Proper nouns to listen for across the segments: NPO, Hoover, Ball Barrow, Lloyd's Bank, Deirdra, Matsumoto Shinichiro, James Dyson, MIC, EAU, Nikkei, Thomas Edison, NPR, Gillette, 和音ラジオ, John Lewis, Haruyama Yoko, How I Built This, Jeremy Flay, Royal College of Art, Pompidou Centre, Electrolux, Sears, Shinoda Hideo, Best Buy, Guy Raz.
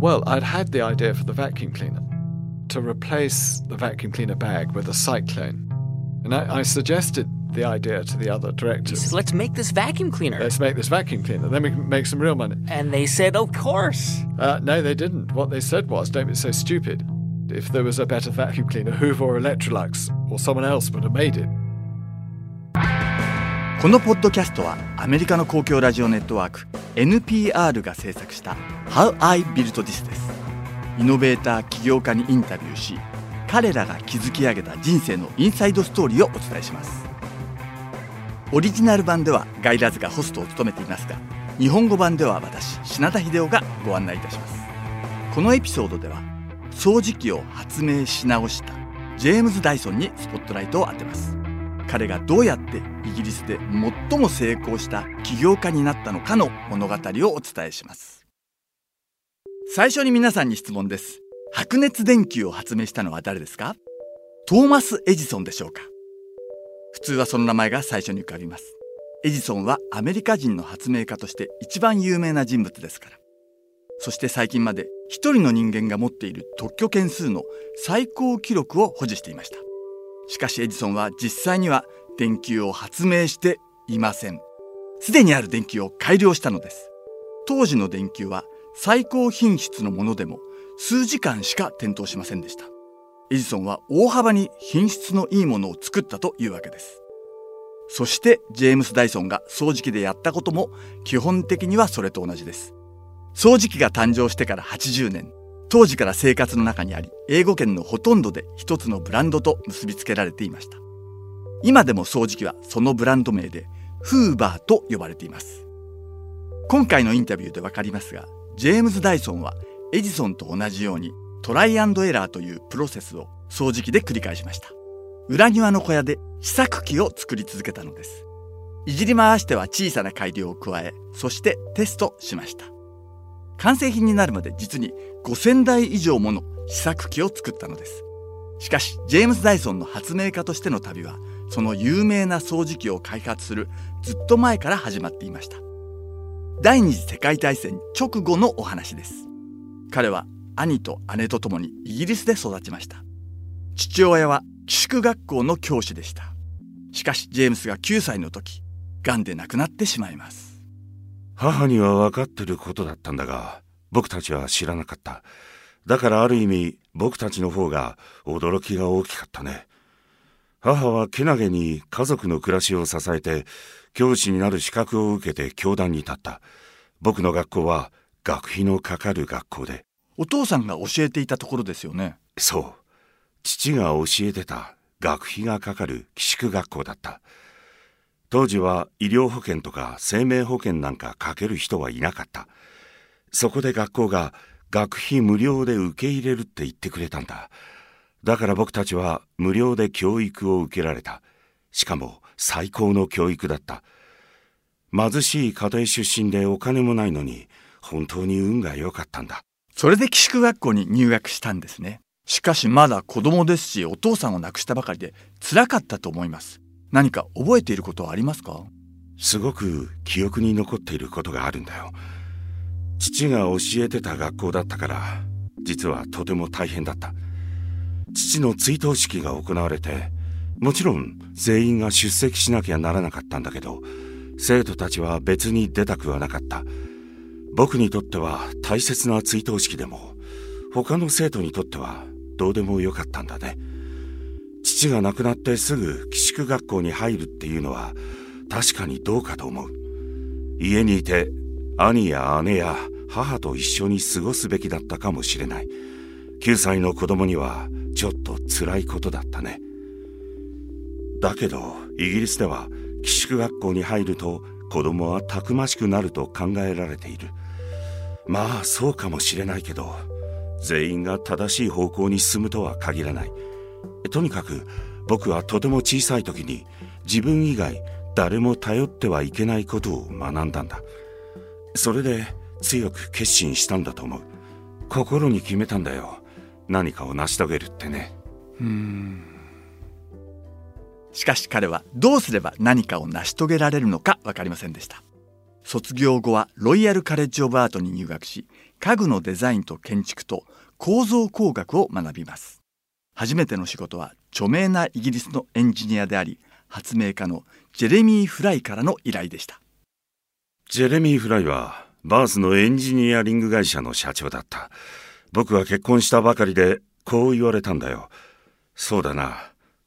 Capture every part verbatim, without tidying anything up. Well, I'd had the idea for the vacuum cleaner, to replace the vacuum cleaner bag with a cyclone. And I, I suggested the idea to the other directors. He said, let's make this vacuum cleaner. Let's make this vacuum cleaner. Then we can make some real money. And they said, of course. Uh, no, they didn't. What they said was, don't be so stupid. If there was a better vacuum cleaner, Hoover or Electrolux or someone else would have made it. このポッドキャストはアメリカの公共ラジオネットワーク エヌピーアール が制作した How I Built This です。イノベーター起業家にインタビューし、彼らが築き上げた人生のインサイドストーリーをお伝えします。オリジナル版ではガイラズがホストを務めていますが、日本語版では私、品田秀夫がご案内いたします。このエピソードでは掃除機を発明し直したジェームズ・ダイソンにスポットライトを当てます。彼がどうやってイギリスで最も成功した起業家になったのかの物語をお伝えします。最初に皆さんに質問です。白熱電球を発明したのは誰ですか？トーマス・エジソンでしょうか？普通はその名前が最初に浮かびます。エジソンはアメリカ人の発明家として一番有名な人物ですから。そして最近まで一人の人間が持っている特許件数の最高記録を保持していました。しかしエジソンは実際には電球を発明していません。すでにある電球を改良したのです。当時の電球は最高品質のものでも数時間しか点灯しませんでした。エジソンは大幅に品質のいいものを作ったというわけです。そしてジェームス・ダイソンが掃除機でやったことも基本的にはそれと同じです。掃除機が誕生してからはちじゅうねん、当時から生活の中にあり、英語圏のほとんどで一つのブランドと結びつけられていました。今でも掃除機はそのブランド名でフーバーと呼ばれています。今回のインタビューでわかりますが、ジェームズ・ダイソンはエジソンと同じようにトライアンドエラーというプロセスを掃除機で繰り返しました。裏庭の小屋で試作機を作り続けたのです。いじり回しては小さな改良を加え、そしてテストしました。完成品になるまで実にごせんだい以上もの試作機を作ったのです。しかし、ジェームズ・ダイソンの発明家としての旅は、その有名な掃除機を開発するずっと前から始まっていました。第二次世界大戦直後のお話です。彼は兄と姉と共にイギリスで育ちました。父親は寄宿学校の教師でした。しかし、ジェームスがきゅうさいの時、癌で亡くなってしまいます。母には分かってることだったんだが、僕たちは知らなかった。だからある意味、僕たちの方が驚きが大きかったね。母はけなげに家族の暮らしを支えて、教師になる資格を受けて教壇に立った。僕の学校は学費のかかる学校で。お父さんが教えていたところですよね。そう。父が教えてた学費がかかる寄宿学校だった。当時は医療保険とか生命保険なんかかける人はいなかった。そこで学校が学費無料で受け入れるって言ってくれたんだ。だから僕たちは無料で教育を受けられた。しかも最高の教育だった。貧しい家庭出身でお金もないのに本当に運が良かったんだ。それで寄宿学校に入学したんですね。しかしまだ子供ですし、お父さんを亡くしたばかりで辛かったと思います。何か覚えていることはありますか？すごく記憶に残っていることがあるんだよ。父が教えてた学校だったから、実はとても大変だった。父の追悼式が行われて、もちろん全員が出席しなきゃならなかったんだけど、生徒たちは別に出たくはなかった。僕にとっては大切な追悼式でも、他の生徒にとってはどうでもよかったんだね。父が亡くなってすぐ寄宿学校に入るっていうのは確かにどうかと思う。家にいて兄や姉や母と一緒に過ごすべきだったかもしれない。きゅうさいの子供にはちょっと辛いことだったね。だけどイギリスでは寄宿学校に入ると子供はたくましくなると考えられている。まあそうかもしれないけど、全員が正しい方向に進むとは限らない。とにかく僕はとても小さい時に自分以外誰も頼ってはいけないことを学んだんだ。それで強く決心したんだと思う。心に決めたんだよ。何かを成し遂げるってね。うーん。しかし彼はどうすれば何かを成し遂げられるのか分かりませんでした。卒業後はロイヤルカレッジオブアートに入学し、家具のデザインと建築と構造工学を学びます。初めての仕事は著名なイギリスのエンジニアであり、発明家のジェレミー・フライからの依頼でした。ジェレミー・フライはバースのエンジニアリング会社の社長だった。僕は結婚したばかりでこう言われたんだよ。そうだな、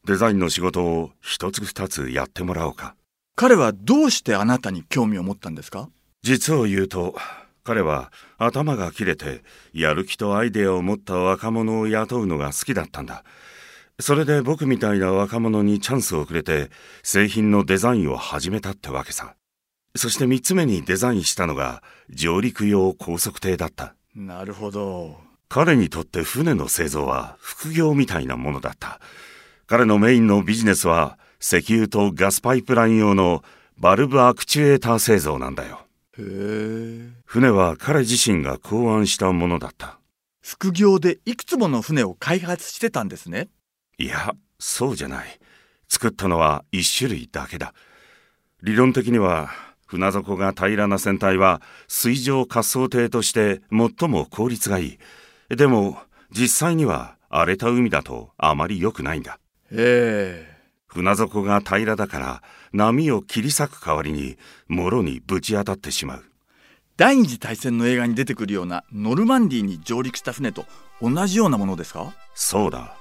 デザインの仕事を一つ二つやってもらおうか。彼はどうしてあなたに興味を持ったんですか？実を言うと、彼は頭が切れてやる気とアイデアを持った若者を雇うのが好きだったんだ。それで僕みたいな若者にチャンスをくれて製品のデザインを始めたってわけさ。そして三つ目にデザインしたのが上陸用高速艇だった。なるほど。彼にとって船の製造は副業みたいなものだった。彼のメインのビジネスは石油とガスパイプライン用のバルブアクチュエーター製造なんだよ。へえ。船は彼自身が考案したものだった。副業でいくつもの船を開発してたんですね。いや、そうじゃない。作ったのは一種類だけだ。理論的には船底が平らな船体は水上滑走艇として最も効率がいい。でも実際には荒れた海だとあまり良くないんだ。へえ。船底が平らだから波を切り裂く代わりにもろにぶち当たってしまう。第二次大戦の映画に出てくるようなノルマンディーに上陸した船と同じようなものですか？そうだ。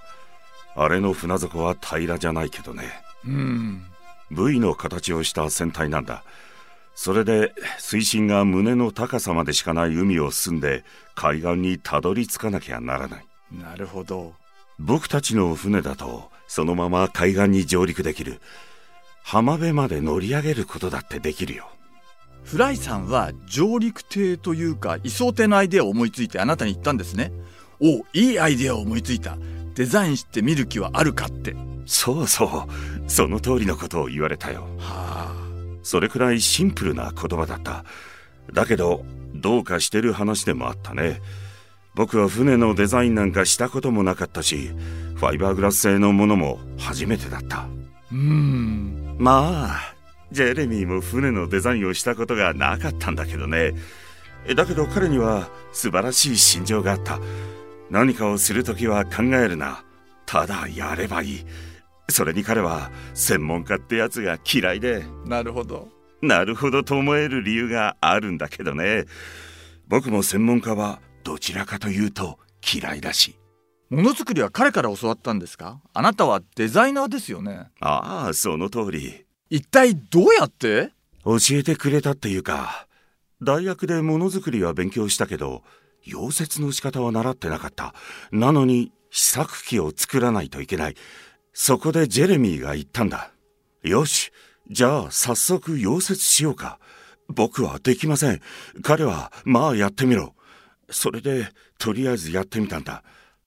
あれの船底は平らじゃないけどね。うん。V の形をした船体なんだ。それで水深が胸の高さまでしかない海を進んで海岸にたどり着かなきゃならない。なるほど。僕たちの船だとそのまま海岸に上陸できる。浜辺まで乗り上げることだってできるよ。フライさんは上陸艇というか移送艇のアイデアを思いついてあなたに言ったんですね。お、いいアイデアを思いついた。デザインしてみる気はあるかって。そうそう、その通りのことを言われたよ。はあ。それくらいシンプルな言葉だった。だけどどうかしてる話でもあったね。僕は船のデザインなんかしたこともなかったし、ファイバーグラス製のものも初めてだった。うーん。まあジェレミーも船のデザインをしたことがなかったんだけどね。だけど彼には素晴らしい心情があった。何かをするときは考えるな、ただやればいい。それに彼は専門家ってやつが嫌いで。なるほど。なるほどと思える理由があるんだけどね。僕も専門家はどちらかというと嫌いだし。ものづくりは彼から教わったんですか？あなたはデザイナーですよね。ああ、その通り。一体どうやって？教えてくれたっていうか、大学でものづくりは勉強したけど、溶接の仕方は習ってなかった。なのに試作機を作らないといけない。そこでジェレミーが言ったんだ。よし、じゃあ早速溶接しようか。僕はできません。彼はまあやってみろ。それでとりあえずやってみたんだ。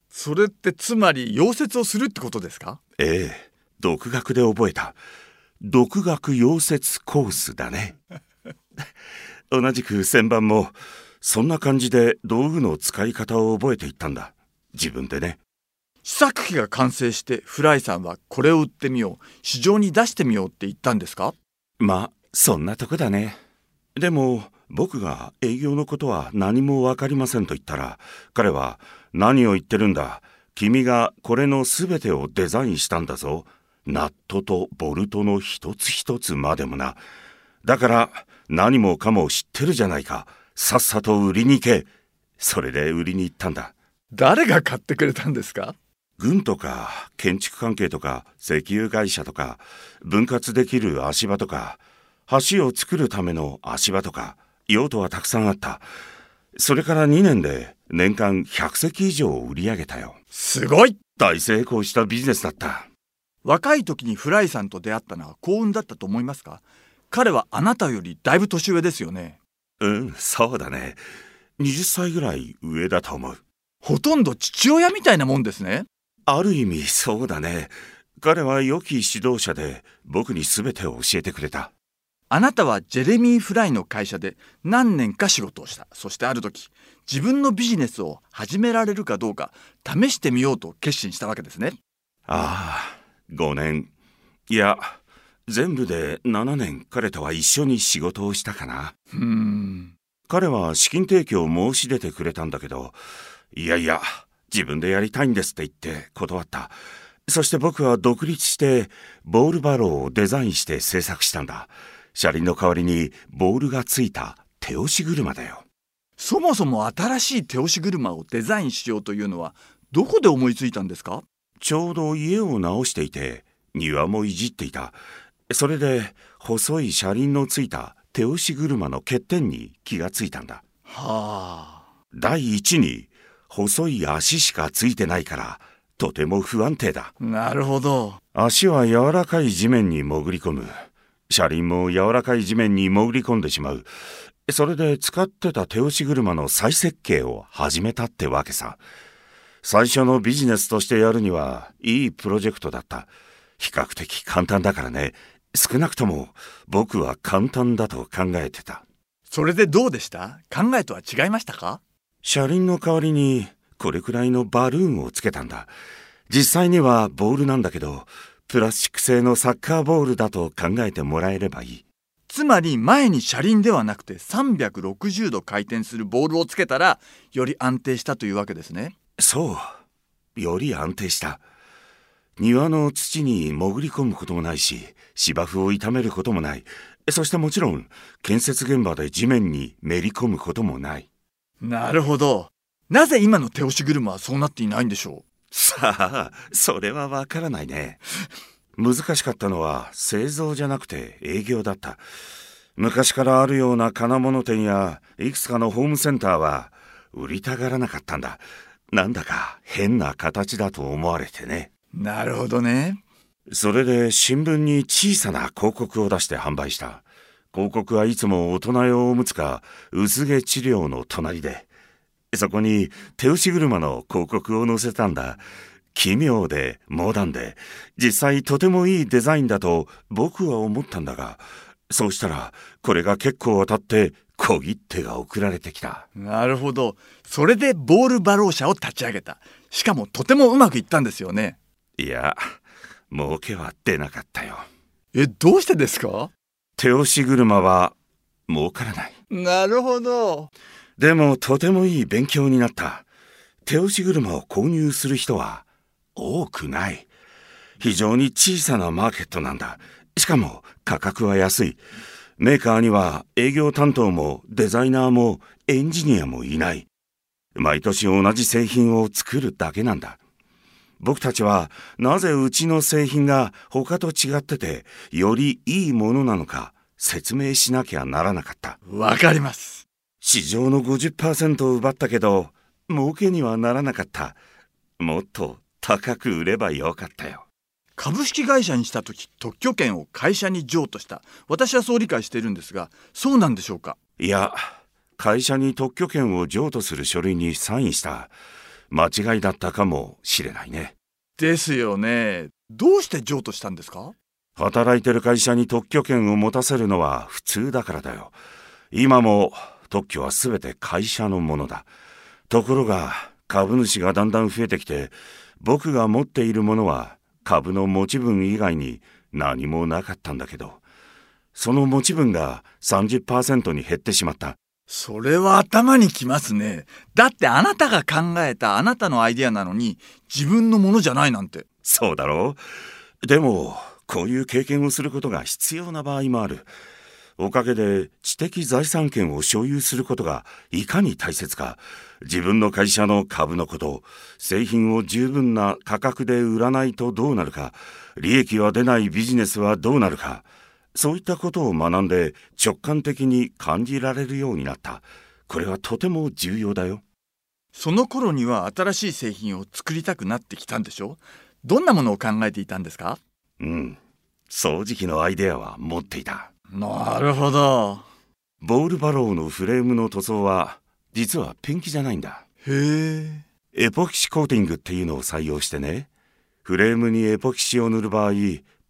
それってつまり溶接をするってことですか？ええ、独学で覚えた。独学溶接コースだね。同じく旋盤もそんな感じで道具の使い方を覚えていったんだ。自分でね。試作機が完成してフライさんはこれを売ってみよう、市場に出してみようって言ったんですか？まあそんなとこだね。でも僕が営業のことは何もわかりませんと言ったら、彼は何を言ってるんだ、君がこれのすべてをデザインしたんだぞ、ナットとボルトの一つ一つまでもな、だから何もかも知ってるじゃないか、さっさと売りに行け。それで売りに行ったんだ。誰が買ってくれたんですか？軍とか建築関係とか石油会社とか分割できる足場とか橋を作るための足場とか用途はたくさんあった。それからにねんで年間ひゃくせき以上を売り上げたよ。すごい。大成功したビジネスだった。若い時にフライさんと出会ったのは幸運だったと思いますか？彼はあなたよりだいぶ年上ですよね。うん、そうだね。はたちぐらい上だと思う。ほとんど父親みたいなもんですね。ある意味そうだね。彼は良き指導者で僕に全てを教えてくれた。あなたはジェレミー・フライの会社で何年か仕事をした。そしてある時自分のビジネスを始められるかどうか試してみようと決心したわけですね。ああ、ごねん、いや全部でななねん彼とは一緒に仕事をしたかな。うーん。彼は資金提供を申し出てくれたんだけど、いやいや自分でやりたいんですって言って断った。そして僕は独立してボールバローをデザインして制作したんだ。車輪の代わりにボールがついた手押し車だよ。そもそも新しい手押し車をデザインしようというのはどこで思いついたんですか？ちょうど家を直していて庭もいじっていた。それで細い車輪のついた手押し車の欠点に気がついたんだ。はあ。第一に細い足しかついてないからとても不安定だ。なるほど。足は柔らかい地面に潜り込む。車輪も柔らかい地面に潜り込んでしまう。それで使ってた手押し車の再設計を始めたってわけさ。最初のビジネスとしてやるにはいいプロジェクトだった。比較的簡単だからね。少なくとも僕は簡単だと考えてた。それでどうでした？考えとは違いましたか？車輪の代わりにこれくらいのバルーンをつけたんだ。実際にはボールなんだけど、プラスチック製のサッカーボールだと考えてもらえればいい。つまり前に車輪ではなくてさんびゃくろくじゅうど回転するボールをつけたらより安定したというわけですね。そう、より安定した。庭の土に潜り込むこともないし、芝生を傷めることもない。そしてもちろん建設現場で地面にめり込むこともない。なるほど。なぜ今の手押し車はそうなっていないんでしょう？さあ、それはわからないね。難しかったのは製造じゃなくて営業だった。昔からあるような金物店やいくつかのホームセンターは売りたがらなかったんだ。なんだか変な形だと思われてね。なるほどね。それで新聞に小さな広告を出して販売した。広告はいつも大人用おむつか薄毛治療の隣で、そこに手押し車の広告を載せたんだ。奇妙でモダンで、実際とてもいいデザインだと僕は思ったんだが、そうしたらこれが結構当たって小切手が送られてきた。なるほど。それでボールバロー社を立ち上げた。しかもとてもうまくいったんですよね。いや、儲けは出なかったよ。え、どうしてですか？手押し車は儲からない。なるほど。でもとてもいい勉強になった。手押し車を購入する人は多くない。非常に小さなマーケットなんだ。しかも価格は安い。メーカーには営業担当もデザイナーもエンジニアもいない。毎年同じ製品を作るだけなんだ。僕たちはなぜうちの製品が他と違っててよりいいものなのか説明しなきゃならなかった。わかります。市場の ごじゅっパーセント を奪ったけど儲けにはならなかった。もっと高く売ればよかったよ。株式会社にした時、特許権を会社に譲渡した。私はそう理解しているんですが、そうなんでしょうか？いや、会社に特許権を譲渡する書類にサインした。間違いだったかもしれないね。ですよね。どうして譲渡したんですか？働いてる会社に特許権を持たせるのは普通だからだよ。今も特許はすべて会社のものだ。ところが株主がだんだん増えてきて、僕が持っているものは株の持ち分以外に何もなかったんだけど、その持ち分が さんじゅっパーセント に減ってしまった。それは頭にきますね。だってあなたが考えたあなたのアイデアなのに自分のものじゃないなんて。そうだろう。でもこういう経験をすることが必要な場合もある。おかげで知的財産権を所有することがいかに大切か、自分の会社の株のこと、製品を十分な価格で売らないとどうなるか、利益は出ないビジネスはどうなるか、そういったことを学んで直感的に感じられるようになった。これはとても重要だよ。その頃には新しい製品を作りたくなってきたんでしょ？どんなものを考えていたんですか？うん、掃除機のアイデアは持っていた。なるほど。ボールバローのフレームの塗装は実はペンキじゃないんだ。へえ。エポキシコーティングっていうのを採用してね。フレームにエポキシを塗る場合、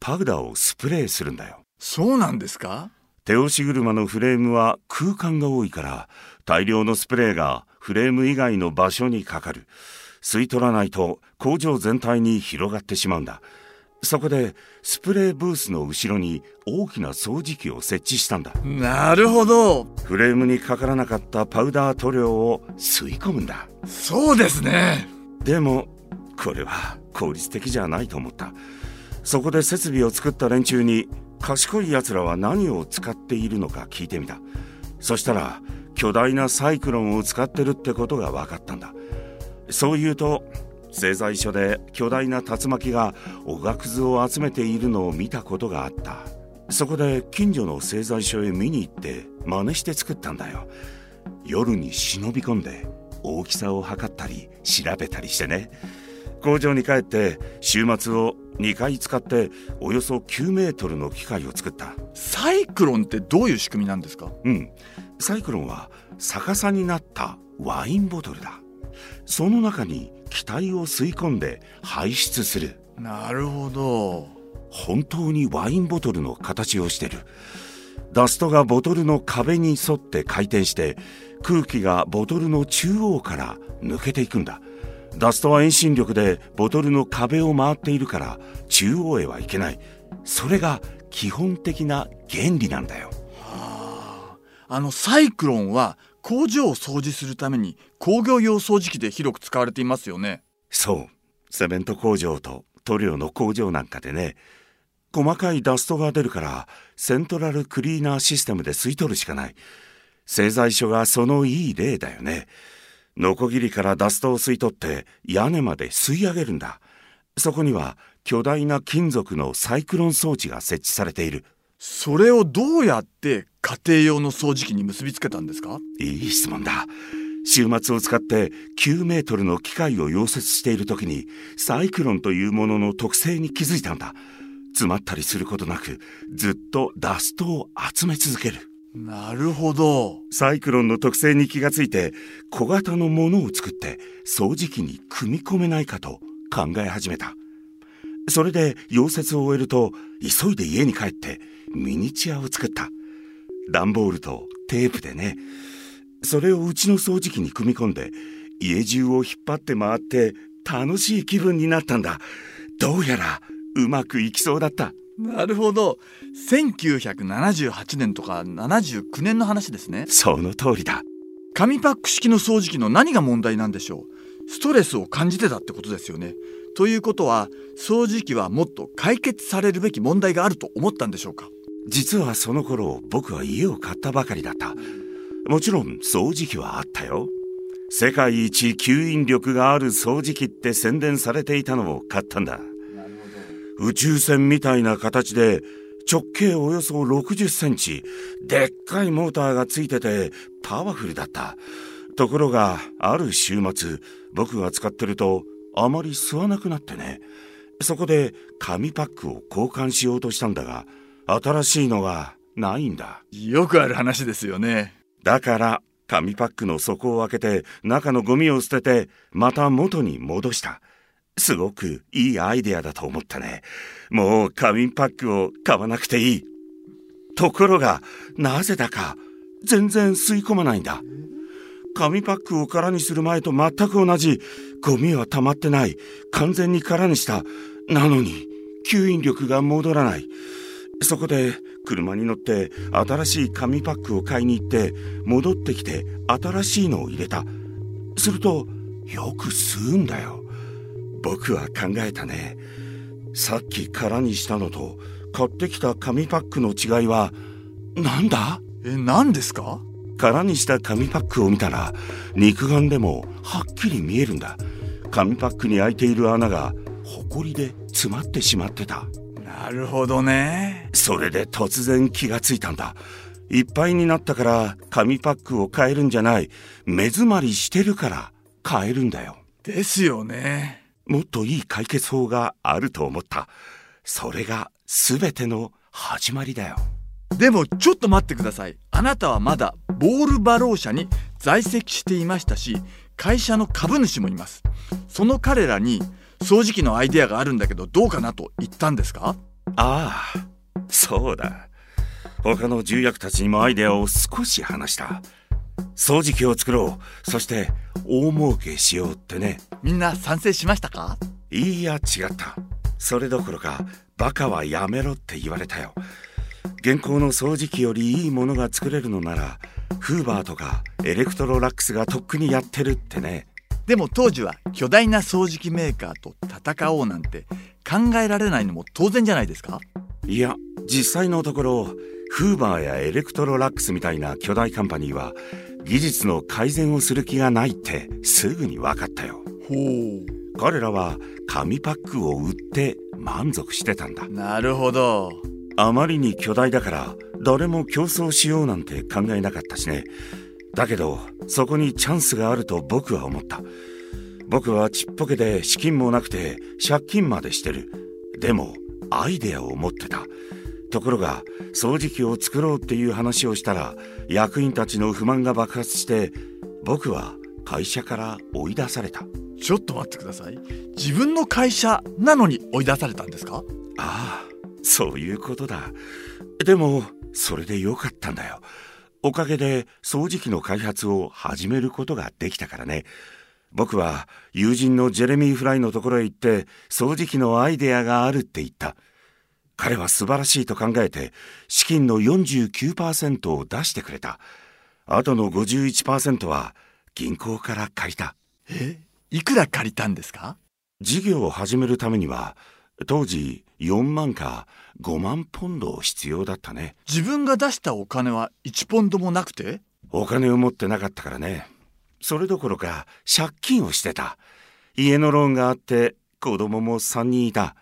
パウダーをスプレーするんだよ。そうなんですか？手押し車のフレームは空間が多いから大量のスプレーがフレーム以外の場所にかかる。吸い取らないと工場全体に広がってしまうんだ。そこでスプレーブースの後ろに大きな掃除機を設置したんだ。なるほど。フレームにかからなかったパウダー塗料を吸い込むんだ。そうですね。でもこれは効率的じゃないと思った。そこで設備を作った連中に賢い奴らは何を使っているのか聞いてみた。そしたら巨大なサイクロンを使ってるってことが分かったんだ。そう言うと、製材所で巨大な竜巻がおがくずを集めているのを見たことがあった。そこで近所の製材所へ見に行って真似して作ったんだよ。夜に忍び込んで大きさを測ったり調べたりしてね。工場に帰って週末をにかい使っておよそきゅうメートルの機械を作った。サイクロンってどういう仕組みなんですか？うん。サイクロンは逆さになったワインボトルだ。その中に気体を吸い込んで排出する。なるほど。本当にワインボトルの形をしてる。ダストがボトルの壁に沿って回転して空気がボトルの中央から抜けていくんだ。ダストは遠心力でボトルの壁を回っているから中央へは行けない。それが基本的な原理なんだよ。はあ、あのサイクロンは工場を掃除するために工業用掃除機で広く使われていますよね。そう、セメント工場と塗料の工場なんかでね、細かいダストが出るからセントラルクリーナーシステムで吸い取るしかない。製材所がそのいい例だよね。ノコギリからダストを吸い取って屋根まで吸い上げるんだ。そこには巨大な金属のサイクロン装置が設置されている。それをどうやって家庭用の掃除機に結びつけたんですか？いい質問だ。週末を使ってきゅうメートルの機械を溶接している時にサイクロンというものの特性に気づいたんだ。詰まったりすることなくずっとダストを集め続ける。なるほど。サイクロンの特性に気がついて小型のものを作って掃除機に組み込めないかと考え始めた。それで溶接を終えると急いで家に帰ってミニチュアを作った。段ボールとテープでね。それをうちの掃除機に組み込んで家中を引っ張って回って楽しい気分になったんだ。どうやらうまくいきそうだった。なるほど。せんきゅうひゃくななじゅうはちねんとかななじゅうきゅうねんの話ですね。その通りだ。紙パック式の掃除機の何が問題なんでしょう？ストレスを感じてたってことですよね。ということは掃除機はもっと解決されるべき問題があると思ったんでしょうか？実はその頃僕は家を買ったばかりだった。もちろん掃除機はあったよ。世界一吸引力がある掃除機って宣伝されていたのを買ったんだ。なるほど。宇宙船みたいな形で直径およそろくじゅっセンチ、でっかいモーターがついててパワフルだった。ところがある週末僕が使ってるとあまり吸わなくなってね。そこで紙パックを交換しようとしたんだが新しいのがないんだ。よくある話ですよね。だから紙パックの底を開けて中のゴミを捨ててまた元に戻した。すごくいいアイデアだと思ったね。もう紙パックを買わなくていい。ところがなぜだか全然吸い込まないんだ。紙パックを空にする前と全く同じ、ゴミは溜まってない、完全に空にした。なのに吸引力が戻らない。そこで車に乗って新しい紙パックを買いに行って戻ってきて新しいのを入れた。するとよく吸うんだよ。僕は考えたね。さっき空にしたのと買ってきた紙パックの違いはなんだ？え、何ですか？空にした紙パックを見たら肉眼でもはっきり見えるんだ。紙パックに開いている穴がホコリで詰まってしまってた。なるほどね。それで突然気がついたんだ。いっぱいになったから紙パックを変えるんじゃない、目詰まりしてるから変えるんだよ。ですよね。もっといい解決法があると思った。それが全ての始まりだよ。でもちょっと待ってください。あなたはまだボールバロー社に在籍していましたし、会社の株主もいます。その彼らに掃除機のアイデアがあるんだけどどうかなと言ったんですか？ああ、そうだ。他の重役たちにもアイデアを少し話した。掃除機を作ろう、そして大儲けしようってね。みんな賛成しましたか？いいや違った。それどころかバカはやめろって言われたよ。現行の掃除機よりいいものが作れるのならHooverとかエレクトロラックスがとっくにやってるってね。でも当時は巨大な掃除機メーカーと戦おうなんて考えられないのも当然じゃないですか。いや、実際のところHooverやエレクトロラックスみたいな巨大カンパニーは技術の改善をする気がないってすぐに分かったよ。ほう。彼らは紙パックを売って満足してたんだ。なるほど。あまりに巨大だから誰も競争しようなんて考えなかったしね。だけどそこにチャンスがあると僕は思った。僕はちっぽけで資金もなくて借金までしてる。でもアイデアを持ってた。ところが掃除機を作ろうっていう話をしたら役員たちの不満が爆発して僕は会社から追い出された。ちょっと待ってください。自分の会社なのに追い出されたんですか？ああ、そういうことだ。でもそれでよかったんだよ。おかげで掃除機の開発を始めることができたからね。僕は友人のジェレミー・フライのところへ行って掃除機のアイデアがあるって言った。彼は素晴らしいと考えて資金の よんじゅうきゅうパーセント を出してくれた。あとの ごじゅういちパーセント は銀行から借りた。え、いくら借りたんですか？事業を始めるためには当時よんまんかごまんポンド必要だったね。自分が出したお金はいちポンドもなくて？お金を持ってなかったからね。それどころか借金をしてた。家のローンがあって子供もさんにんいた。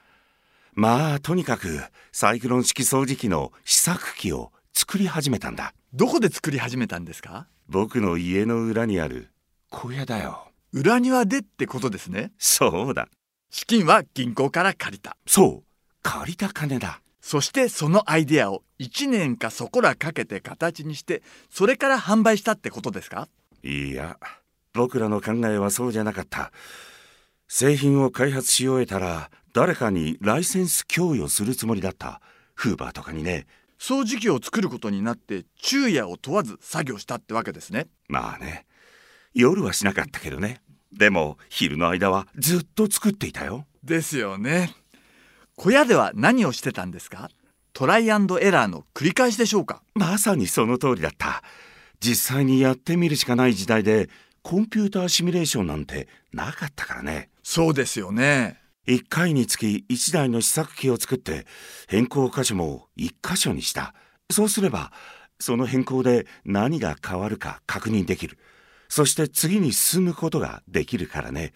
まあとにかくサイクロン式掃除機の試作機を作り始めたんだ。どこで作り始めたんですか？僕の家の裏にある小屋だよ。裏庭でってことですね。そうだ。資金は銀行から借りた。そう、借りた金だ。そしてそのアイデアをいちねんかそこらかけて形にしてそれから販売したってことですか？いや、僕らの考えはそうじゃなかった。製品を開発し終えたら誰かにライセンス供与するつもりだった。フーバーとかにね。掃除機を作ることになって昼夜を問わず作業したってわけですね。まあね、夜はしなかったけどね。でも昼の間はずっと作っていたよ。ですよね。小屋では何をしてたんですか？トライアンドエラーの繰り返しでしょうか？まさにその通りだった。実際にやってみるしかない時代でコンピューターシミュレーションなんてなかったからね。そうですよね。いっかいにつきいちだいの試作機を作って変更箇所もいっかしょにした。そうすればその変更で何が変わるか確認できる。そして次に進むことができるからね。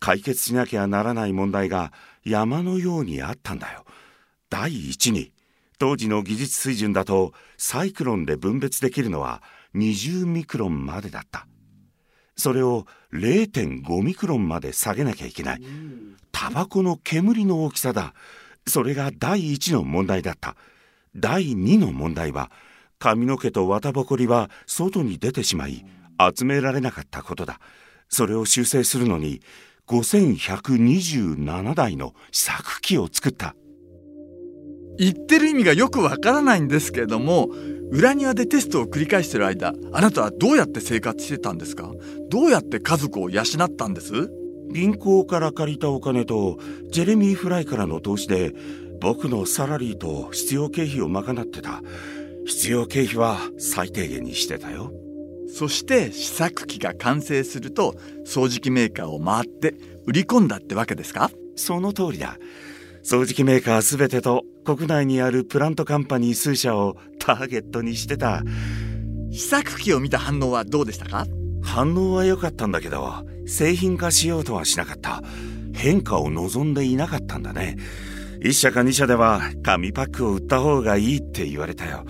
解決しなきゃならない問題が山のようにあったんだよ。第一に当時の技術水準だとサイクロンで分別できるのはにじゅうミクロンまでだった。それを れいてんごミクロンまで下げなきゃいけない。タバコの煙の大きさだ。それが第一の問題だった。第二の問題は髪の毛と綿ぼこりは外に出てしまい集められなかったことだ。それを修正するのにごせんひゃくにじゅうななだいの試作機を作った。言ってる意味がよくわからないんですけれども、裏庭でテストを繰り返している間、あなたはどうやって生活してたんですか？どうやって家族を養ったんです？銀行から借りたお金とジェレミー・フライからの投資で僕のサラリーと必要経費を賄ってた。必要経費は最低限にしてたよ。そして試作機が完成すると掃除機メーカーを回って売り込んだってわけですか？その通りだ。掃除機メーカーすべてと国内にあるプラントカンパニー数社をターゲットにしてた。試作機を見た反応はどうでしたか？反応は良かったんだけど製品化しようとはしなかった。変化を望んでいなかったんだね。いっしゃかにしゃでは紙パックを売った方がいいって言われたよ。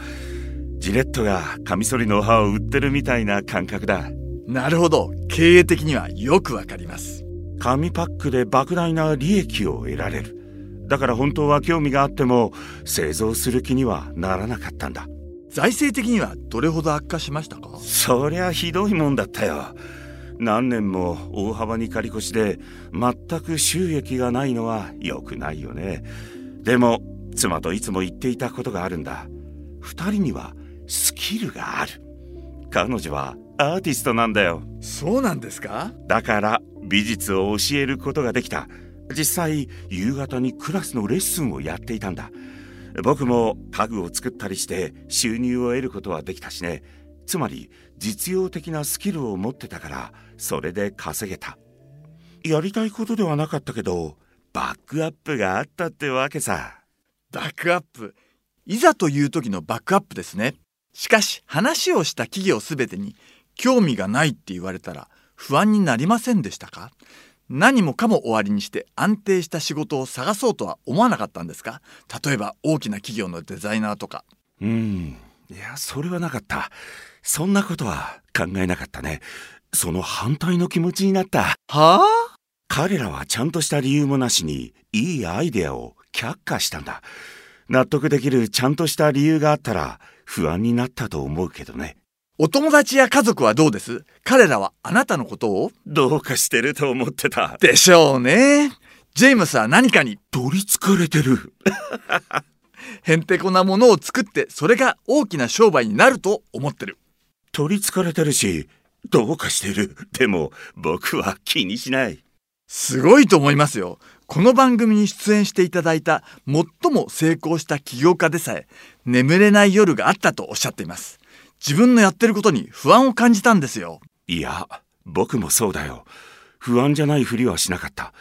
ジレットがカミソリの刃を売ってるみたいな感覚だ。なるほど。経営的にはよくわかります。紙パックで莫大な利益を得られる。だから本当は興味があっても製造する気にはならなかったんだ。財政的にはどれほど悪化しましたか？そりゃひどいもんだったよ。何年も大幅に借り越しで全く収益がないのは良くないよね。でも妻といつも言っていたことがあるんだ。二人にはスキルがある。彼女はアーティストなんだよ。そうなんですか？だから美術を教えることができた。実際夕方にクラスのレッスンをやっていたんだ。僕も家具を作ったりして収入を得ることはできたしね。つまり実用的なスキルを持ってたから、それで稼げた。やりたいことではなかったけどバックアップがあったってわけさ。バックアップ、いざという時のバックアップですね。しかし話をした企業すべてに興味がないって言われたら不安になりませんでしたか？何もかも終わりにして安定した仕事を探そうとは思わなかったんですか？例えば大きな企業のデザイナーとか。うーん、いやそれはなかった。そんなことは考えなかったね。その反対の気持ちになった。はあ？彼らはちゃんとした理由もなしにいいアイデアを却下したんだ。納得できるちゃんとした理由があったら不安になったと思うけどね。お友達や家族はどうです？彼らはあなたのことをどうかしてると思ってたでしょうね。ジェームスは何かに取りつかれてるへんてこなものを作ってそれが大きな商売になると思ってる。取りつかれてるしどうかしてる。でも僕は気にしない。すごいと思いますよ。この番組に出演していただいた最も成功した起業家でさえ眠れない夜があったとおっしゃっています。自分のやってることに不安を感じたんですよ。いや、僕もそうだよ。不安じゃないふりはしなかった。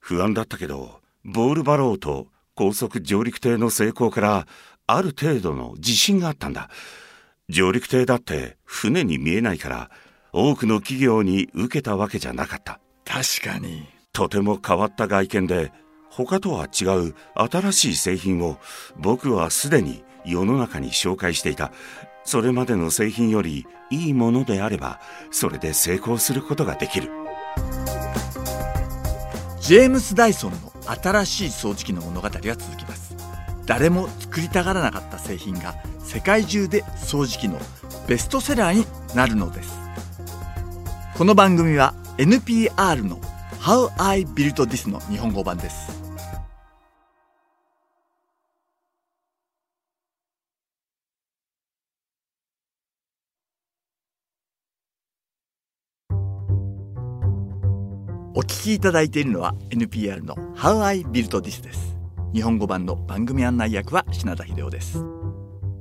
不安だったけど、ボールバローと高速上陸艇の成功からある程度の自信があったんだ。上陸艇だって船に見えないから、多くの企業に受けたわけじゃなかった。確かに。とても変わった外見で、他とは違う新しい製品を僕はすでに世の中に紹介していた。それまでの製品よりいいものであればそれで成功することができる。ジェームス・ダイソンの新しい掃除機の物語が続きます。誰も作りたがらなかった製品が世界中で掃除機のベストセラーになるのです。この番組は エヌピーアール の How I Built This の日本語版です。お聞きいただいているのは エヌピーアール の How I Built This です。日本語版の番組案内役は品田秀夫です。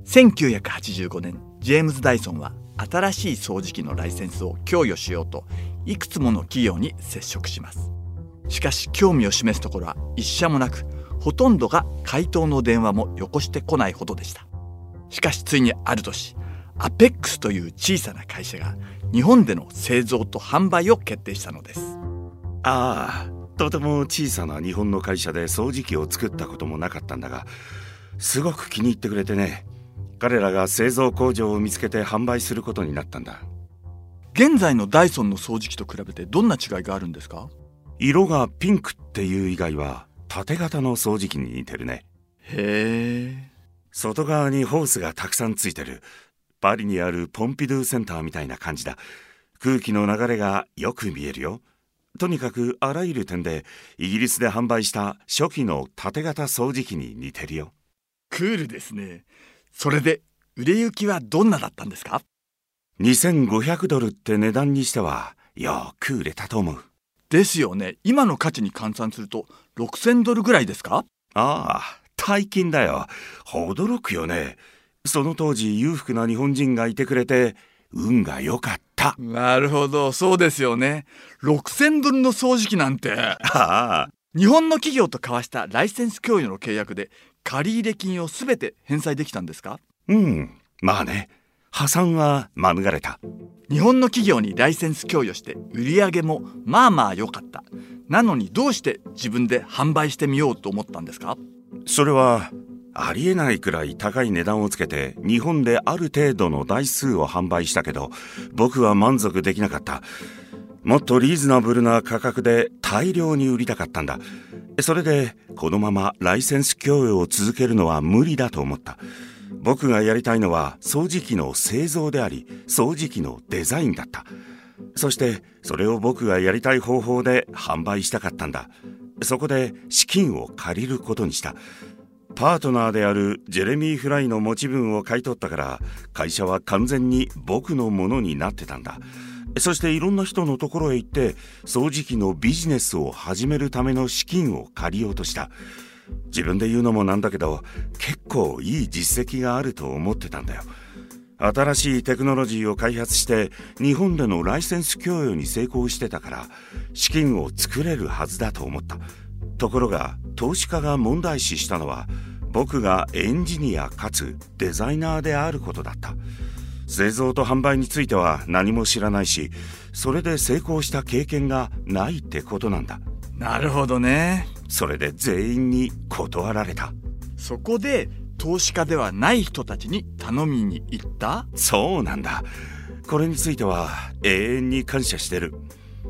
せんきゅうひゃくはちじゅうごねん、ジェームズ・ダイソンは新しい掃除機のライセンスを供与しようといくつもの企業に接触します。しかし興味を示すところは一社もなく、ほとんどが回答の電話もよこしてこないほどでした。しかしついにある年、アペックスという小さな会社が日本での製造と販売を決定したのです。ああ、とても小さな日本の会社で掃除機を作ったこともなかったんだが、すごく気に入ってくれてね。彼らが製造工場を見つけて販売することになったんだ。現在のダイソンの掃除機と比べてどんな違いがあるんですか？色がピンクっていう以外は縦型の掃除機に似てるね。へえ。外側にホースがたくさんついてる。パリにあるポンピドゥセンターみたいな感じだ。空気の流れがよく見えるよ。とにかくあらゆる点でイギリスで販売した初期の縦型掃除機に似てるよ。クールですね。それで売れ行きはどんなだったんですか？にせんごひゃくドルって値段にしてはよく売れたと思う。ですよね。今の価値に換算するとろくせんドルぐらいですか？ああ、大金だよ。驚くよね。その当時裕福な日本人がいてくれて運が良かった。なるほど、そうですよね。ろくせんドルの掃除機なんて。ああ。日本の企業と交わしたライセンス供与の契約で借入金をすべて返済できたんですか？うん、まあね。破産は免れた。日本の企業にライセンス供与して売り上げもまあまあ良かった。なのにどうして自分で販売してみようと思ったんですか？それはありえないくらい高い値段をつけて日本である程度の台数を販売したけど、僕は満足できなかった。もっとリーズナブルな価格で大量に売りたかったんだ。それでこのままライセンス供与を続けるのは無理だと思った。僕がやりたいのは掃除機の製造であり掃除機のデザインだった。そしてそれを僕がやりたい方法で販売したかったんだ。そこで資金を借りることにした。パートナーであるジェレミー・フライの持ち分を買い取ったから会社は完全に僕のものになってたんだ。そしていろんな人のところへ行って掃除機のビジネスを始めるための資金を借りようとした。自分で言うのもなんだけど、結構いい実績があると思ってたんだよ。新しいテクノロジーを開発して日本でのライセンス供与に成功してたから資金を作れるはずだと思った。ところが投資家が問題視したのは僕がエンジニアかつデザイナーであることだった。製造と販売については何も知らないし、それで成功した経験がないってことなんだ。なるほどね。それで全員に断られた。そこで投資家ではない人たちに頼みに行った？そうなんだ。これについては永遠に感謝してる。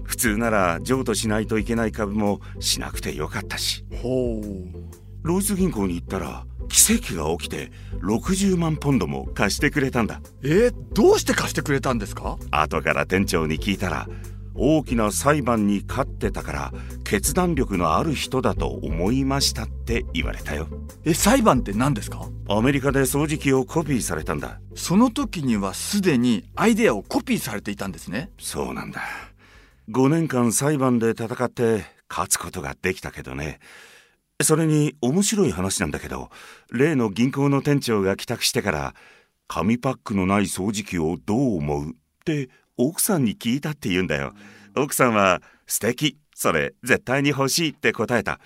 普通なら譲渡しないといけない株もしなくてよかったし。ほう。ロイズ銀行に行ったら奇跡が起きてろくじゅうまんポンドも貸してくれたんだ。えー、どうして貸してくれたんですか？後から店長に聞いたら、大きな裁判に勝ってたから決断力のある人だと思いましたって言われたよ。え、裁判って何ですか？アメリカで掃除機をコピーされたんだ。その時にはすでにアイデアをコピーされていたんですね。そうなんだ。ごねんかん裁判で戦って勝つことができたけどね。それに面白い話なんだけど、例の銀行の店長が帰宅してから紙パックのない掃除機をどう思うって奥さんに聞いたって言うんだよ。奥さんは素敵、それ絶対に欲しいって答えた。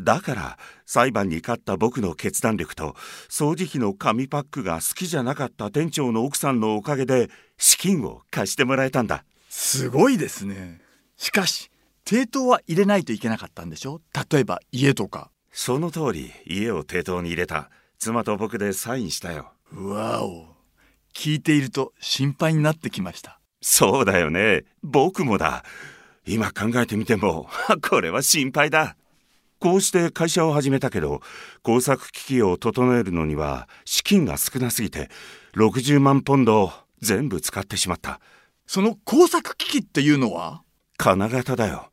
だから裁判に勝った僕の決断力と掃除機の紙パックが好きじゃなかった店長の奥さんのおかげで資金を貸してもらえたんだ。すごいですね。しかし抵当は入れないといけなかったんでしょ？例えば家とか。その通り、家を抵当に入れた。妻と僕でサインしたよ。わお、聞いていると心配になってきました。そうだよね、僕もだ。今考えてみてもこれは心配だ。こうして会社を始めたけど、工作機器を整えるのには資金が少なすぎてろくじゅうまんポンド全部使ってしまった。その工作機器っていうのは金型だよ。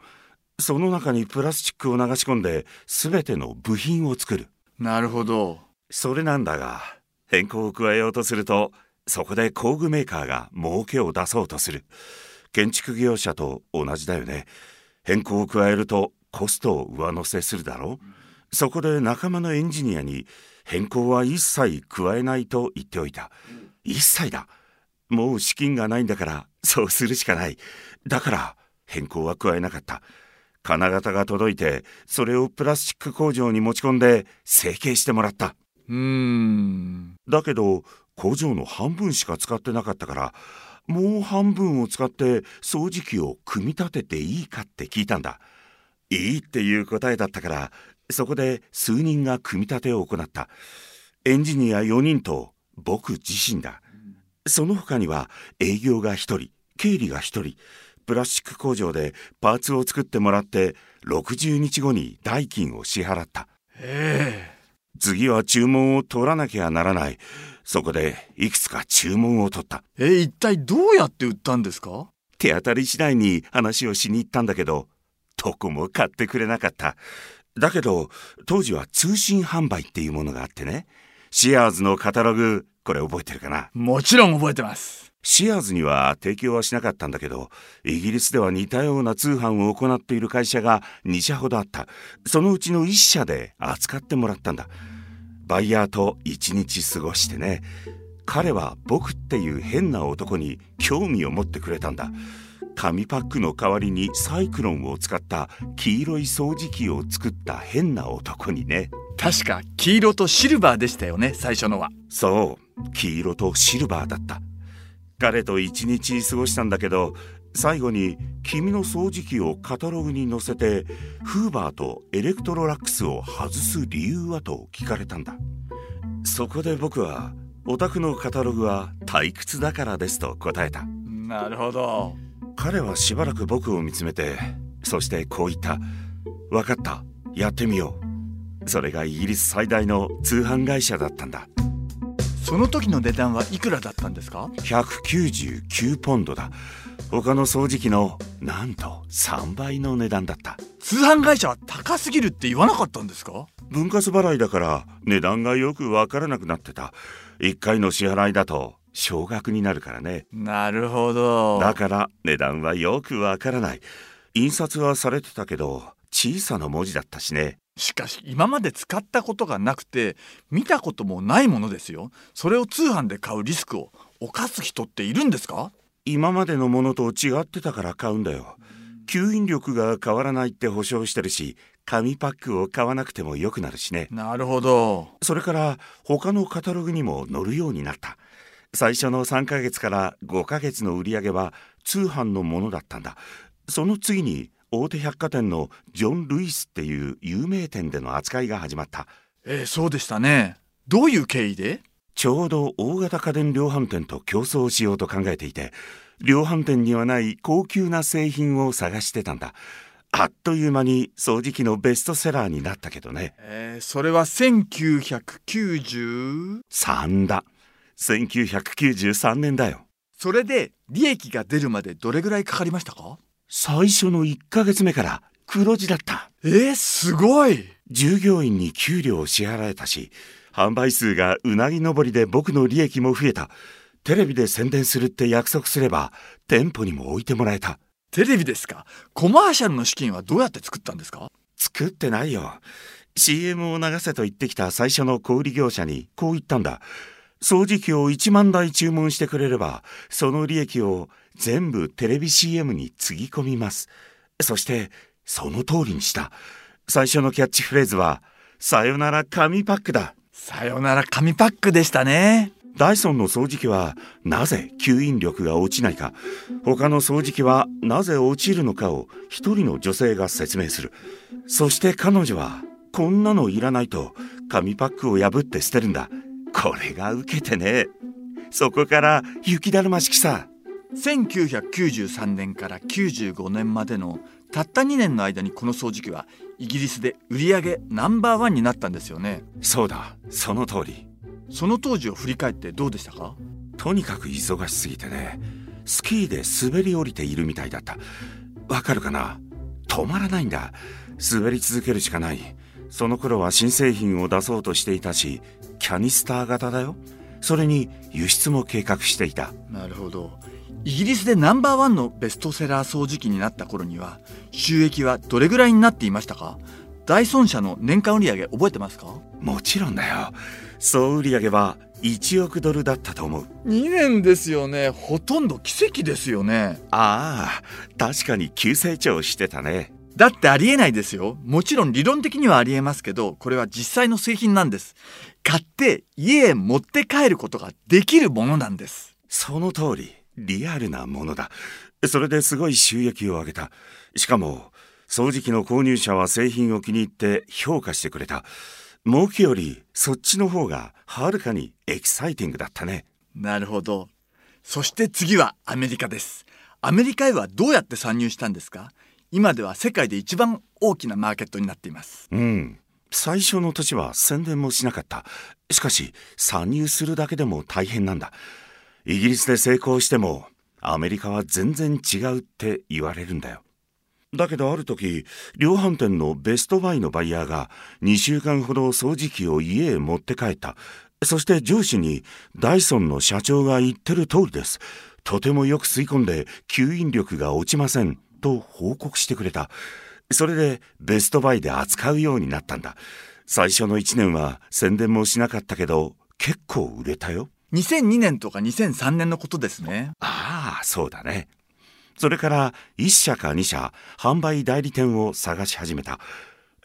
その中にプラスチックを流し込んで全ての部品を作る。なるほど。それなんだが、変更を加えようとするとそこで工具メーカーが儲けを出そうとする。建築業者と同じだよね。変更を加えるとコストを上乗せするだろう。そこで仲間のエンジニアに変更は一切加えないと言っておいた。一切だ。もう資金がないんだからそうするしかない。だから変更は加えなかった。金型が届いて、それをプラスチック工場に持ち込んで成形してもらった。うーん。だけど工場の半分しか使ってなかったから、もう半分を使って掃除機を組み立てていいかって聞いたんだ。いいっていう答えだったから、そこで数人が組み立てを行った。エンジニアよにんと僕自身だ。その他には営業がひとり、経理がひとり、プラスチック工場でパーツを作ってもらってろくじゅうにちごに代金を支払った。へえ。次は注文を取らなきゃならない。そこでいくつか注文を取った。え、一体どうやって売ったんですか？手当たり次第に話をしに行ったんだけど、どこも買ってくれなかった。だけど当時は通信販売っていうものがあってね。シアーズのカタログ、これ覚えてるかな？もちろん覚えてます。シアーズには提供はしなかったんだけど、イギリスでは似たような通販を行っている会社がにしゃほどあった。そのうちのいっしゃで扱ってもらったんだ。バイヤーといちにち過ごしてね。彼は僕っていう変な男に興味を持ってくれたんだ。紙パックの代わりにサイクロンを使った黄色い掃除機を作った変な男にね。確か黄色とシルバーでしたよね、最初のは。そう、黄色とシルバーだった。彼と一日過ごしたんだけど、最後に君の掃除機をカタログに載せてHooverとエレクトロラックスを外す理由はと聞かれたんだ。そこで僕はお宅のカタログは退屈だからですと答えた。なるほど。彼はしばらく僕を見つめて、そしてこう言った。わかった、やってみよう。それがイギリス最大の通販会社だったんだ。その時の値段はいくらだったんですか？ひゃくきゅうじゅうきゅうポンドだ。他の掃除機のなんとさんばいの値段だった。通販会社は高すぎるって言わなかったんですか？分割払いだから値段がよくわからなくなってた。いっかいの支払いだと少額になるからね。なるほど。だから値段はよくわからない。印刷はされてたけど小さな文字だったしね。しかし今まで使ったことがなくて見たこともないものですよ。それを通販で買うリスクを犯す人っているんですか？今までのものと違ってたから買うんだよ。吸引力が変わらないって保証してるし、紙パックを買わなくてもよくなるしね。なるほど。それから他のカタログにも載るようになった。最初のさんかげつからごかげつの売り上げは通販のものだったんだ。その次に大手百貨店のジョン・ルイスっていう有名店での扱いが始まった。えー、そうでしたね。どういう経緯で？ちょうど大型家電量販店と競争しようと考えていて、量販店にはない高級な製品を探してたんだ。あっという間に掃除機のベストセラーになったけどね。えー、それはせんきゅうひゃくきゅうじゅうさんだ。せんきゅうひゃくきゅうじゅうさんねんだよ。それで利益が出るまでどれぐらいかかりましたか？最初のいっかげつめから黒字だった。えー、すごい。従業員に給料を支払えたし、販売数がうなぎ登りで僕の利益も増えた。テレビで宣伝するって約束すれば、店舗にも置いてもらえた。テレビですか？コマーシャルの資金はどうやって作ったんですか？作ってないよ。シーエム を流せと言ってきた最初の小売業者にこう言ったんだ。掃除機をいちまんだい注文してくれれば、その利益を全部テレビ シーエム につぎ込みます。そして、その通りにした。最初のキャッチフレーズは、さよなら紙パックだ。さよなら紙パックでしたね。ダイソンの掃除機はなぜ吸引力が落ちないか、他の掃除機はなぜ落ちるのかを一人の女性が説明する。そして彼女は、こんなのいらないと紙パックを破って捨てるんだ。これがウケてね。そこから雪だるま式さ。せんきゅうひゃくきゅうじゅうさんねんからきゅうじゅうごねんまでのたったにねんの間に、この掃除機はイギリスで売り上げナンバーワンになったんですよね。そうだ、その通り。その当時を振り返ってどうでしたか？とにかく忙しすぎてね。スキーで滑り降りているみたいだった。わかるかな？止まらないんだ。滑り続けるしかない。その頃は新製品を出そうとしていたし、キャニスター型だよ。それに輸出も計画していた。なるほど。イギリスでナンバーワンのベストセラー掃除機になった頃には、収益はどれぐらいになっていましたか？ダイソン社の年間売上覚えてますか？もちろんだよ。総売上はいちおくドルだったと思う。にねんですよね。ほとんど奇跡ですよね。ああ、確かに急成長してたね。だってありえないですよ。もちろん理論的にはありえますけど、これは実際の製品なんです。買って家へ持って帰ることができるものなんです。その通り、リアルなものだ。それですごい収益を上げた。しかも、掃除機の購入者は製品を気に入って評価してくれた。儲けよりそっちの方がはるかにエキサイティングだったね。なるほど。そして次はアメリカです。アメリカへはどうやって参入したんですか？今では世界で一番大きなマーケットになっています。うん。最初の年は宣伝もしなかった。しかし、参入するだけでも大変なんだ。イギリスで成功しても、アメリカは全然違うって言われるんだよ。だけどある時、量販店のベストバイのバイヤーがにしゅうかんほど掃除機を家へ持って帰った。そして上司に、ダイソンの社長が言ってる通りです。とてもよく吸い込んで吸引力が落ちません。と報告してくれた。それでベストバイで扱うようになったんだ。最初のいちねんは宣伝もしなかったけど結構売れたよ。にせんにねんとかにせんさんねんのことですね。ああ、そうだね。それからいっしゃかにしゃ販売代理店を探し始めた。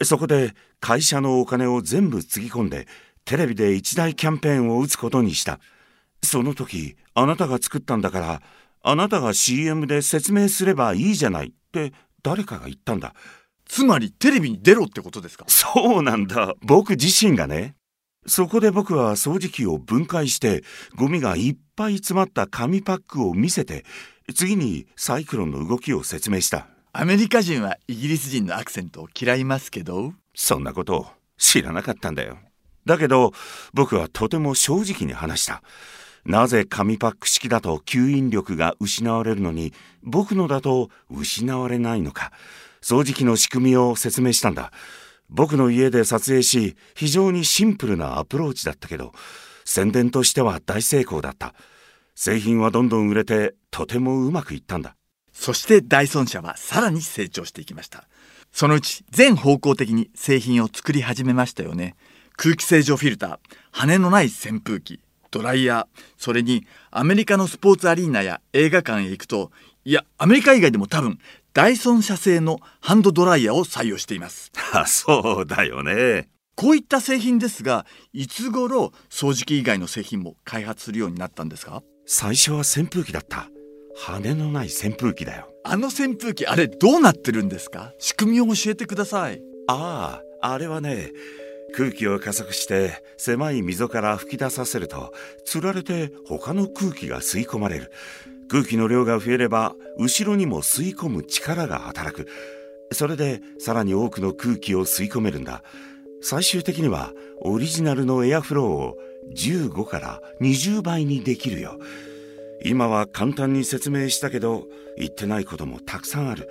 そこで会社のお金を全部つぎ込んでテレビで一大キャンペーンを打つことにした。その時、あなたが作ったんだからあなたが シーエム で説明すればいいじゃないって誰かが言ったんだ。つまりテレビに出ろってことですか？そうなんだ。僕自身がね。そこで僕は掃除機を分解してゴミがいっぱい詰まった紙パックを見せて、次にサイクロンの動きを説明した。アメリカ人はイギリス人のアクセントを嫌いますけど、そんなことを知らなかったんだよ。だけど僕はとても正直に話した。なぜ紙パック式だと吸引力が失われるのに、僕のだと失われないのか。掃除機の仕組みを説明したんだ。僕の家で撮影し、非常にシンプルなアプローチだったけど、宣伝としては大成功だった。製品はどんどん売れてとてもうまくいったんだ。そしてダイソン社はさらに成長していきました。そのうち全方向的に製品を作り始めましたよね。空気清浄フィルター、羽のない扇風機、ドライヤー、それにアメリカのスポーツアリーナや映画館へ行くと、いやアメリカ以外でも多分ダイソン社製のハンドドライヤーを採用しています。あ、そうだよね。こういった製品ですが、いつ頃掃除機以外の製品も開発するようになったんですか？最初は扇風機だった。羽のない扇風機だよ。あの扇風機、あれどうなってるんですか？仕組みを教えてください。ああ、あれはね、空気を加速して狭い溝から吹き出させると、つられて他の空気が吸い込まれる。空気の量が増えれば後ろにも吸い込む力が働く。それでさらに多くの空気を吸い込めるんだ。最終的にはオリジナルのエアフローをじゅうごからにじゅうばいにできるよ。今は簡単に説明したけど、言ってないこともたくさんある。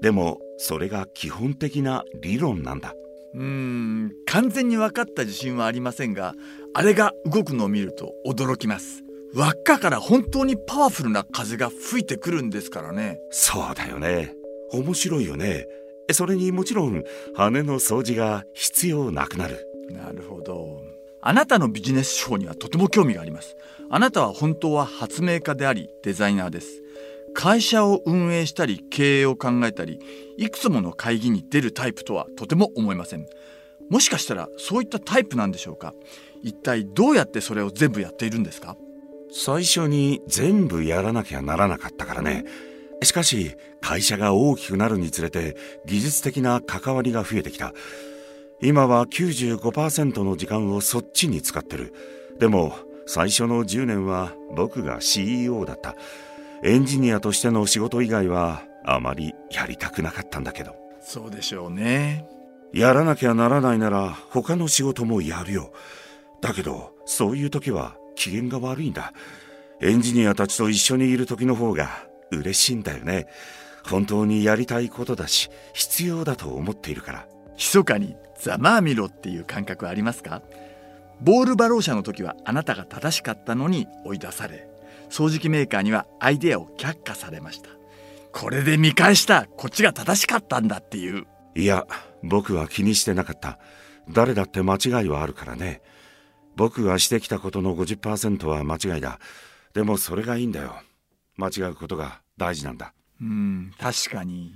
でもそれが基本的な理論なんだ。うーん、完全に分かった自信はありませんが、あれが動くのを見ると驚きます。輪っかから本当にパワフルな風が吹いてくるんですからね。そうだよね。面白いよね。それにもちろん羽の掃除が必要なくなる。なるほど。あなたのビジネス手法にはとても興味があります。あなたは本当は発明家でありデザイナーです。会社を運営したり経営を考えたり、いくつもの会議に出るタイプとはとても思えません。もしかしたらそういったタイプなんでしょうか？一体どうやってそれを全部やっているんですか？最初に全部やらなきゃならなかったからね。しかし会社が大きくなるにつれて技術的な関わりが増えてきた。今は きゅうじゅうごパーセント の時間をそっちに使ってる。でも最初のじゅうねんは僕が シーイーオー だった。エンジニアとしての仕事以外はあまりやりたくなかったんだけど。そうでしょうね。やらなきゃならないなら他の仕事もやるよ。だけどそういう時は機嫌が悪いんだ。エンジニアたちと一緒にいる時の方が嬉しいんだよね。本当にやりたいことだし必要だと思っているから。密かにざまあみろっていう感覚ありますか？ボールバロー社の時はあなたが正しかったのに追い出され、掃除機メーカーにはアイデアを却下されました。これで見返した、こっちが正しかったんだっていう。いや、僕は気にしてなかった。誰だって間違いはあるからね。僕がしてきたことの ごじゅっパーセント は間違いだ。でもそれがいいんだよ。間違うことが大事なんだ。うーん、確かに。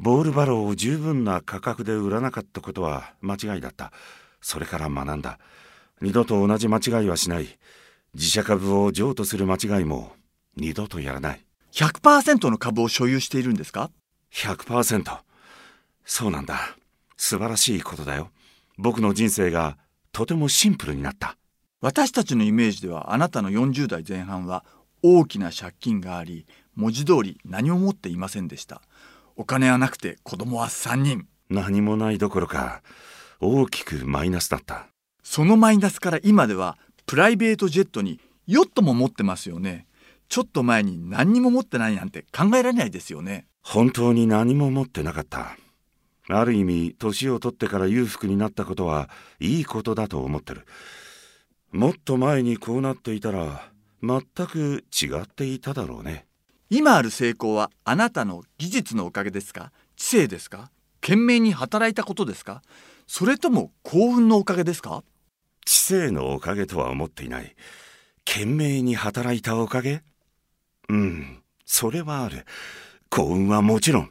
ボールバローを十分な価格で売らなかったことは間違いだった。それから学んだ。二度と同じ間違いはしない。自社株を譲渡する間違いも二度とやらない。 ひゃくパーセント の株を所有しているんですか？ ひゃくパーセント。 そうなんだ。素晴らしいことだよ。僕の人生がとてもシンプルになった。私たちのイメージでは、あなたのよんじゅうだいぜん半は大きな借金があり、文字通り何も持っていませんでした。お金はなくて子供はさんにん。何もないどころか大きくマイナスだった。そのマイナスから今ではプライベートジェットにヨットも持ってますよね。ちょっと前に何にも持ってないなんて考えられないですよね。本当に何も持ってなかった。ある意味年を取ってから裕福になったことはいいことだと思ってる。もっと前にこうなっていたら全く違っていただろうね。今ある成功はあなたの技術のおかげですか？知性ですか？懸命に働いたことですか？それとも幸運のおかげですか？知性のおかげとは思っていない。懸命に働いたおかげ？うん、それはある。幸運はもちろん。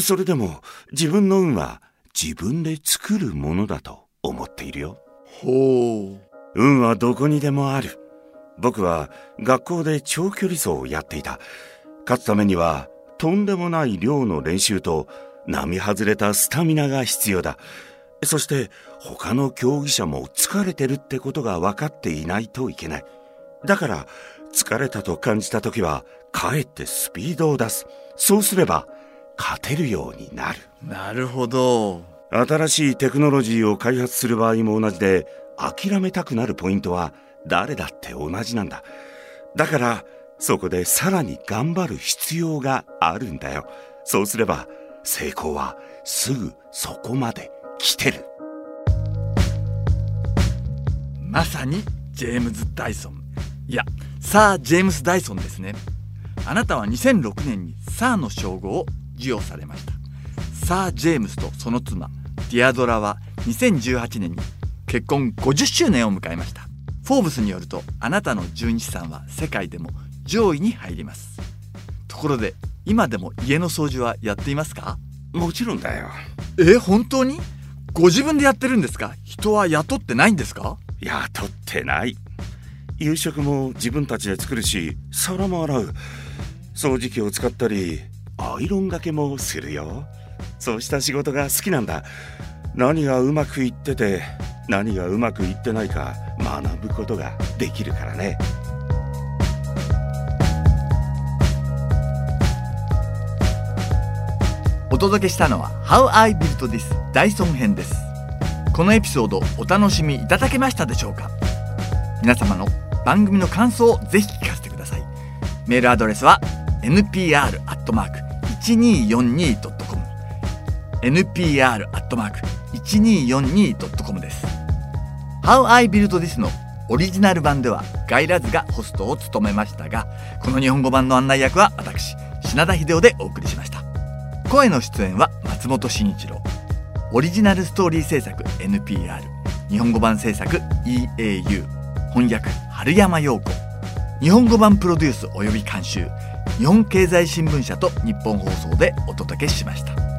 それでも自分の運は自分で作るものだと思っているよ。ほう。運はどこにでもある。僕は学校で長距離走をやっていた。勝つためにはとんでもない量の練習と並外れたスタミナが必要だ。そして他の競技者も疲れてるってことが分かっていないといけない。だから疲れたと感じた時はかえってスピードを出す。そうすれば勝てるようになる。なるほど。新しいテクノロジーを開発する場合も同じで、諦めたくなるポイントは誰だって同じなんだ。だからそこでさらに頑張る必要があるんだよ。そうすれば成功はすぐそこまで来てる。まさにジェームズ・ダイソン。いや、サー・ジェームス・ダイソンですね。あなたはにせんろくねんにサーの称号を授与されました。サー・ジェームスとその妻ディアドラはにせんじゅうはちねんに結婚ごじゅっしゅうねんを迎えました。フォーブスによると、あなたのじゅうに資産は世界でも上位に入ります。ところで、今でも家の掃除はやっていますか？もちろんだよ。え、本当に？ご自分でやってるんですか？人は雇ってないんですか？雇ってない。夕食も自分たちで作るし、皿も洗う、掃除機を使ったりアイロンがけもするよ。そうした仕事が好きなんだ。何がうまくいってて何がうまくいってないか学ぶことができるからね。お届けしたのは How I Built This ダイソン編です。このエピソードお楽しみいただけましたでしょうか？皆様の番組の感想をぜひ聞かせてください。メールアドレスは エヌピーアール アットマーク いちにーよんにー ドットコム エヌピーアール アットマーク いちにーよんにー ドットコム です。 How I Built This のオリジナル版ではガイラズがホストを務めましたが、この日本語版の案内役は私、品田秀夫でお送りしました。声の出演は松本慎一郎。オリジナルストーリー制作 エヌピーアール、 日本語版制作 イーエーユー、 翻訳春山陽子、日本語版プロデュースおよび監修、日本経済新聞社と日本放送でお届けしました。